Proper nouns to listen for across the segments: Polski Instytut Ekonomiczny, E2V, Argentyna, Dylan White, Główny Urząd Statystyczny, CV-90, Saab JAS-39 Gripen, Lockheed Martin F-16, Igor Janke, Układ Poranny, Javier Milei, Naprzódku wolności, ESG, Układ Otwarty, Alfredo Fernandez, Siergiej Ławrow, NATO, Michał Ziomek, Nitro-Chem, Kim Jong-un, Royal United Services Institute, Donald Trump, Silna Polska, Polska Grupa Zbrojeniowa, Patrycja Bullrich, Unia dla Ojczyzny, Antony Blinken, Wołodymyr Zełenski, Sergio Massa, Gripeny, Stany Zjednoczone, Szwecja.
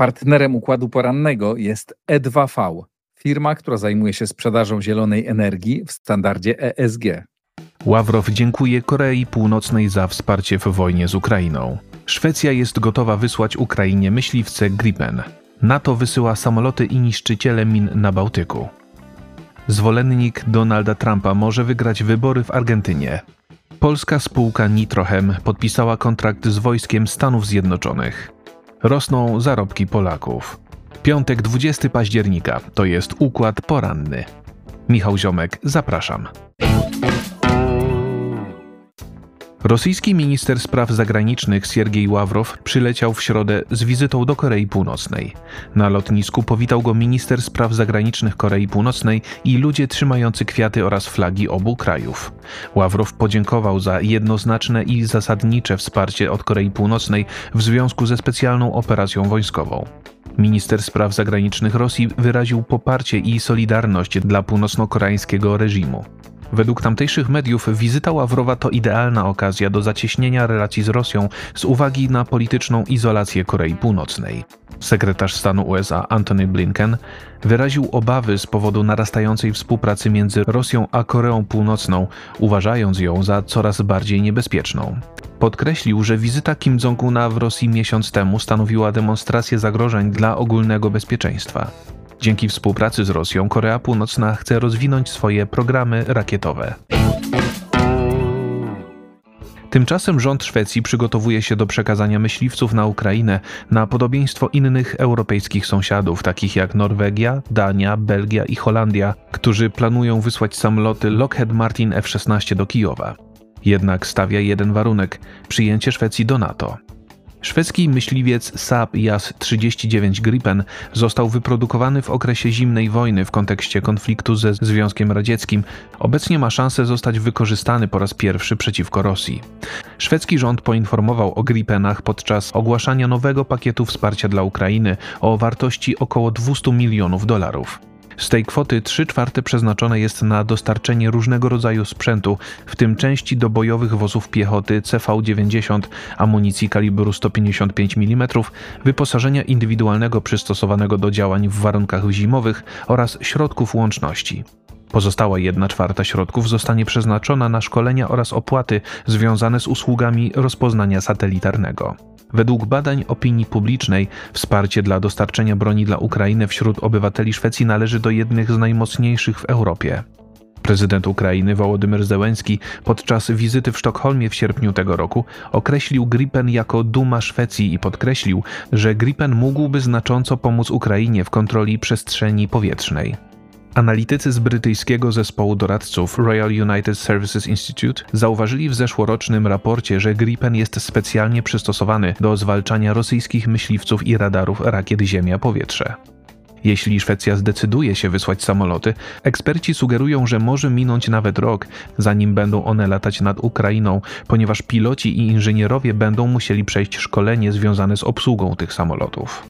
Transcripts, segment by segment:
Partnerem Układu Porannego jest E2V, firma, która zajmuje się sprzedażą zielonej energii w standardzie ESG. Ławrow dziękuje Korei Północnej za wsparcie w wojnie z Ukrainą. Szwecja jest gotowa wysłać Ukrainie myśliwce Gripen. NATO wysyła samoloty i niszczyciele min na Bałtyku. Zwolennik Donalda Trumpa może wygrać wybory w Argentynie. Polska spółka Nitro-Chem podpisała kontrakt z wojskiem Stanów Zjednoczonych. Rosną zarobki Polaków. Piątek 20 października to jest Układ Poranny. Michał Ziomek, zapraszam. Rosyjski minister spraw zagranicznych Siergiej Ławrow przyleciał w środę z wizytą do Korei Północnej. Na lotnisku powitał go minister spraw zagranicznych Korei Północnej i ludzie trzymający kwiaty oraz flagi obu krajów. Ławrow podziękował za jednoznaczne i zasadnicze wsparcie od Korei Północnej w związku ze specjalną operacją wojskową. Minister spraw zagranicznych Rosji wyraził poparcie i solidarność dla północno-koreańskiego reżimu. Według tamtejszych mediów wizyta Ławrowa to idealna okazja do zacieśnienia relacji z Rosją z uwagi na polityczną izolację Korei Północnej. Sekretarz stanu USA Antony Blinken wyraził obawy z powodu narastającej współpracy między Rosją a Koreą Północną, uważając ją za coraz bardziej niebezpieczną. Podkreślił, że wizyta Kim Jong-una w Rosji miesiąc temu stanowiła demonstrację zagrożeń dla ogólnego bezpieczeństwa. Dzięki współpracy z Rosją Korea Północna chce rozwinąć swoje programy rakietowe. Tymczasem rząd Szwecji przygotowuje się do przekazania myśliwców na Ukrainę na podobieństwo innych europejskich sąsiadów, takich jak Norwegia, Dania, Belgia i Holandia, którzy planują wysłać samoloty Lockheed Martin F-16 do Kijowa. Jednak stawia jeden warunek – przyjęcie Szwecji do NATO. Szwedzki myśliwiec Saab JAS-39 Gripen został wyprodukowany w okresie zimnej wojny w kontekście konfliktu ze Związkiem Radzieckim. Obecnie ma szansę zostać wykorzystany po raz pierwszy przeciwko Rosji. Szwedzki rząd poinformował o Gripenach podczas ogłaszania nowego pakietu wsparcia dla Ukrainy o wartości około $200 milionów. Z tej kwoty 3/4 przeznaczone jest na dostarczenie różnego rodzaju sprzętu, w tym części do bojowych wozów piechoty CV-90, amunicji kalibru 155 mm, wyposażenia indywidualnego przystosowanego do działań w warunkach zimowych oraz środków łączności. Pozostała 1/4 środków zostanie przeznaczona na szkolenia oraz opłaty związane z usługami rozpoznania satelitarnego. Według badań opinii publicznej wsparcie dla dostarczenia broni dla Ukrainy wśród obywateli Szwecji należy do jednych z najmocniejszych w Europie. Prezydent Ukrainy Wołodymyr Zełenski podczas wizyty w Sztokholmie w sierpniu tego roku określił Gripen jako dumę Szwecji i podkreślił, że Gripen mógłby znacząco pomóc Ukrainie w kontroli przestrzeni powietrznej. Analitycy z brytyjskiego zespołu doradców Royal United Services Institute zauważyli w zeszłorocznym raporcie, że Gripen jest specjalnie przystosowany do zwalczania rosyjskich myśliwców i radarów rakiet Ziemia-Powietrze. Jeśli Szwecja zdecyduje się wysłać samoloty, eksperci sugerują, że może minąć nawet rok, zanim będą one latać nad Ukrainą, ponieważ piloci i inżynierowie będą musieli przejść szkolenie związane z obsługą tych samolotów.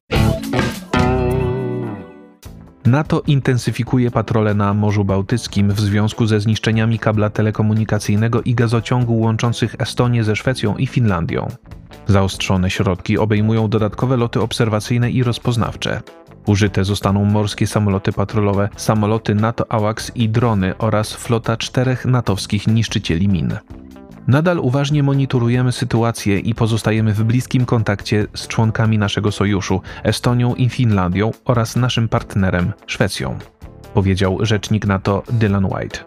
NATO intensyfikuje patrole na Morzu Bałtyckim w związku ze zniszczeniami kabla telekomunikacyjnego i gazociągu łączących Estonię ze Szwecją i Finlandią. Zaostrzone środki obejmują dodatkowe loty obserwacyjne i rozpoznawcze. Użyte zostaną morskie samoloty patrolowe, samoloty NATO-AWACS i drony oraz flota 4 natowskich niszczycieli min. Nadal uważnie monitorujemy sytuację i pozostajemy w bliskim kontakcie z członkami naszego sojuszu, Estonią i Finlandią oraz naszym partnerem Szwecją, powiedział rzecznik NATO Dylan White.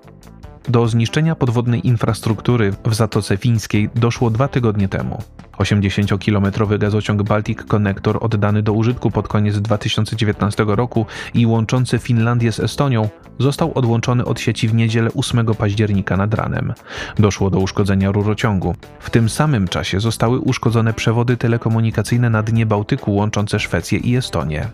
Do zniszczenia podwodnej infrastruktury w Zatoce Fińskiej doszło 2 tygodnie temu. 80-kilometrowy gazociąg Baltic Connector oddany do użytku pod koniec 2019 roku i łączący Finlandię z Estonią został odłączony od sieci w niedzielę 8 października nad ranem. Doszło do uszkodzenia rurociągu. W tym samym czasie zostały uszkodzone przewody telekomunikacyjne na dnie Bałtyku łączące Szwecję i Estonię.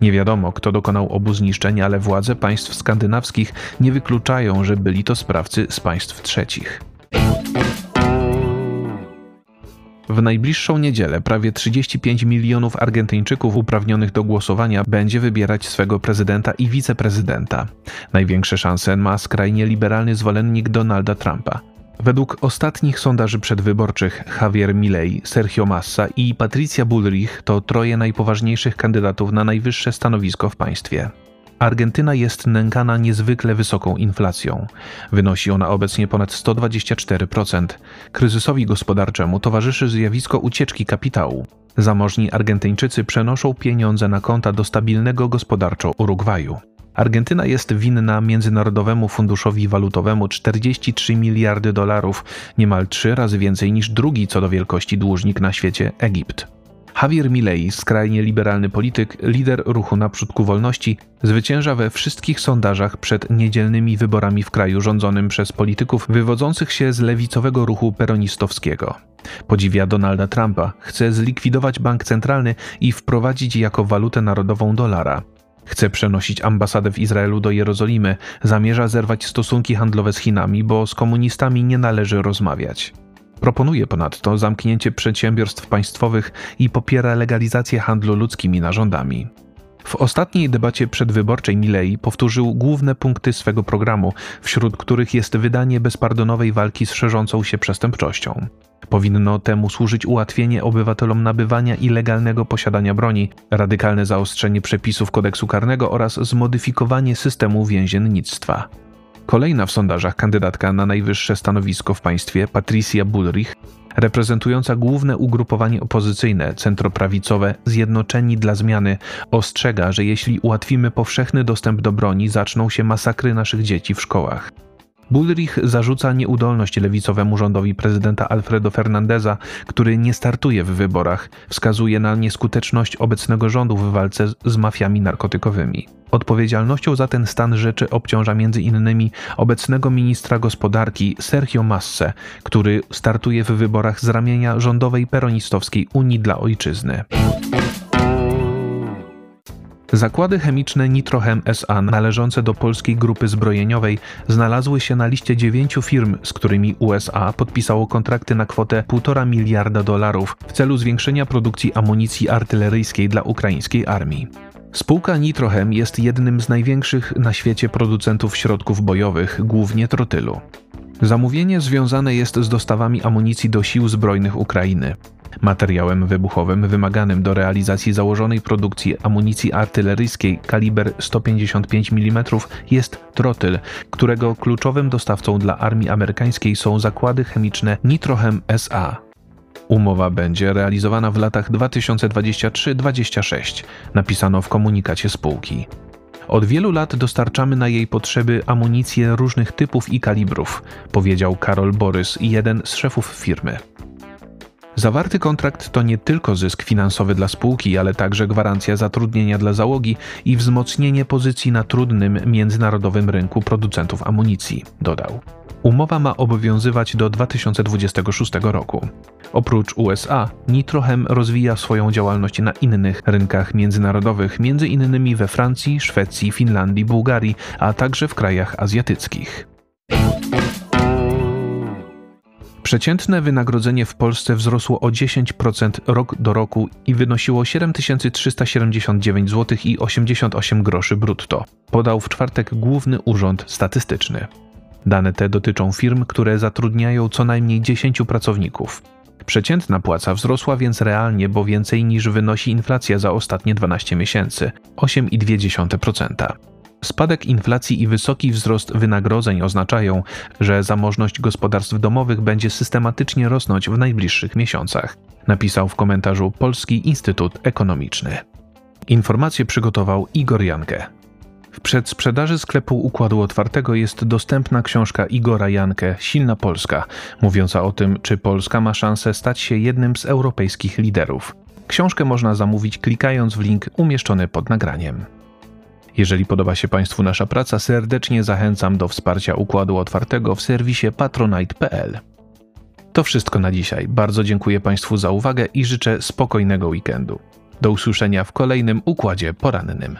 Nie wiadomo, kto dokonał obu zniszczeń, ale władze państw skandynawskich nie wykluczają, że byli to sprawcy z państw trzecich. W najbliższą niedzielę prawie 35 milionów Argentyńczyków uprawnionych do głosowania będzie wybierać swego prezydenta i wiceprezydenta. Największe szanse ma skrajnie liberalny zwolennik Donalda Trumpa. Według ostatnich sondaży przedwyborczych Javier Milei, Sergio Massa i Patrycja Bullrich to troje najpoważniejszych kandydatów na najwyższe stanowisko w państwie. Argentyna jest nękana niezwykle wysoką inflacją. Wynosi ona obecnie ponad 124%. Kryzysowi gospodarczemu towarzyszy zjawisko ucieczki kapitału. Zamożni Argentyńczycy przenoszą pieniądze na konta do stabilnego gospodarczo Urugwaju. Argentyna jest winna Międzynarodowemu Funduszowi Walutowemu $43 miliardy, niemal 3 razy więcej niż drugi co do wielkości dłużnik na świecie Egipt. Javier Milei, skrajnie liberalny polityk, lider ruchu Naprzódku wolności, zwycięża we wszystkich sondażach przed niedzielnymi wyborami w kraju rządzonym przez polityków wywodzących się z lewicowego ruchu peronistowskiego. Podziwia Donalda Trumpa, chce zlikwidować bank centralny i wprowadzić jako walutę narodową dolara. Chce przenosić ambasadę w Izraelu do Jerozolimy, zamierza zerwać stosunki handlowe z Chinami, bo z komunistami nie należy rozmawiać. Proponuje ponadto zamknięcie przedsiębiorstw państwowych i popiera legalizację handlu ludzkimi narządami. W ostatniej debacie przedwyborczej Milei powtórzył główne punkty swego programu, wśród których jest wydanie bezpardonowej walki z szerzącą się przestępczością. Powinno temu służyć ułatwienie obywatelom nabywania i legalnego posiadania broni, radykalne zaostrzenie przepisów kodeksu karnego oraz zmodyfikowanie systemu więziennictwa. Kolejna w sondażach kandydatka na najwyższe stanowisko w państwie, Patrycja Bullrich, reprezentująca główne ugrupowanie opozycyjne, centroprawicowe, Zjednoczeni dla Zmiany, ostrzega, że jeśli ułatwimy powszechny dostęp do broni, zaczną się masakry naszych dzieci w szkołach. Bullrich zarzuca nieudolność lewicowemu rządowi prezydenta Alfredo Fernandeza, który nie startuje w wyborach, wskazuje na nieskuteczność obecnego rządu w walce z mafiami narkotykowymi. Odpowiedzialnością za ten stan rzeczy obciąża m.in. obecnego ministra gospodarki Sergio Massę, który startuje w wyborach z ramienia rządowej peronistowskiej Unii dla Ojczyzny. Zakłady chemiczne Nitro-Chem SA należące do Polskiej Grupy Zbrojeniowej znalazły się na liście 9 firm, z którymi USA podpisało kontrakty na kwotę $1,5 miliarda w celu zwiększenia produkcji amunicji artyleryjskiej dla ukraińskiej armii. Spółka Nitro-Chem jest jednym z największych na świecie producentów środków bojowych, głównie trotylu. Zamówienie związane jest z dostawami amunicji do sił zbrojnych Ukrainy. Materiałem wybuchowym wymaganym do realizacji założonej produkcji amunicji artyleryjskiej kaliber 155 mm jest trotyl, którego kluczowym dostawcą dla armii amerykańskiej są zakłady chemiczne Nitro-Chem SA. Umowa będzie realizowana w latach 2023-2026, napisano w komunikacie spółki. Od wielu lat dostarczamy na jej potrzeby amunicję różnych typów i kalibrów, powiedział Karol Borys, jeden z szefów firmy. Zawarty kontrakt to nie tylko zysk finansowy dla spółki, ale także gwarancja zatrudnienia dla załogi i wzmocnienie pozycji na trudnym międzynarodowym rynku producentów amunicji, dodał. Umowa ma obowiązywać do 2026 roku. Oprócz USA, Nitro-Chem rozwija swoją działalność na innych rynkach międzynarodowych, m.in. we Francji, Szwecji, Finlandii, Bułgarii, a także w krajach azjatyckich. Przeciętne wynagrodzenie w Polsce wzrosło o 10% rok do roku i wynosiło 7379,88 zł brutto, podał w czwartek Główny Urząd Statystyczny. Dane te dotyczą firm, które zatrudniają co najmniej 10 pracowników. Przeciętna płaca wzrosła więc realnie, bo więcej niż wynosi inflacja za ostatnie 12 miesięcy – 8,2%. Spadek inflacji i wysoki wzrost wynagrodzeń oznaczają, że zamożność gospodarstw domowych będzie systematycznie rosnąć w najbliższych miesiącach, napisał w komentarzu Polski Instytut Ekonomiczny. Informację przygotował Igor Janke. W przedsprzedaży sklepu Układu Otwartego jest dostępna książka Igora Janke „Silna Polska”, mówiąca o tym, czy Polska ma szansę stać się jednym z europejskich liderów. Książkę można zamówić klikając w link umieszczony pod nagraniem. Jeżeli podoba się Państwu nasza praca, serdecznie zachęcam do wsparcia Układu Otwartego w serwisie patronite.pl. To wszystko na dzisiaj. Bardzo dziękuję Państwu za uwagę i życzę spokojnego weekendu. Do usłyszenia w kolejnym Układzie Porannym.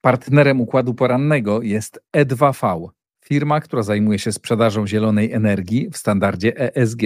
Partnerem Układu Porannego jest E2V, firma, która zajmuje się sprzedażą zielonej energii w standardzie ESG.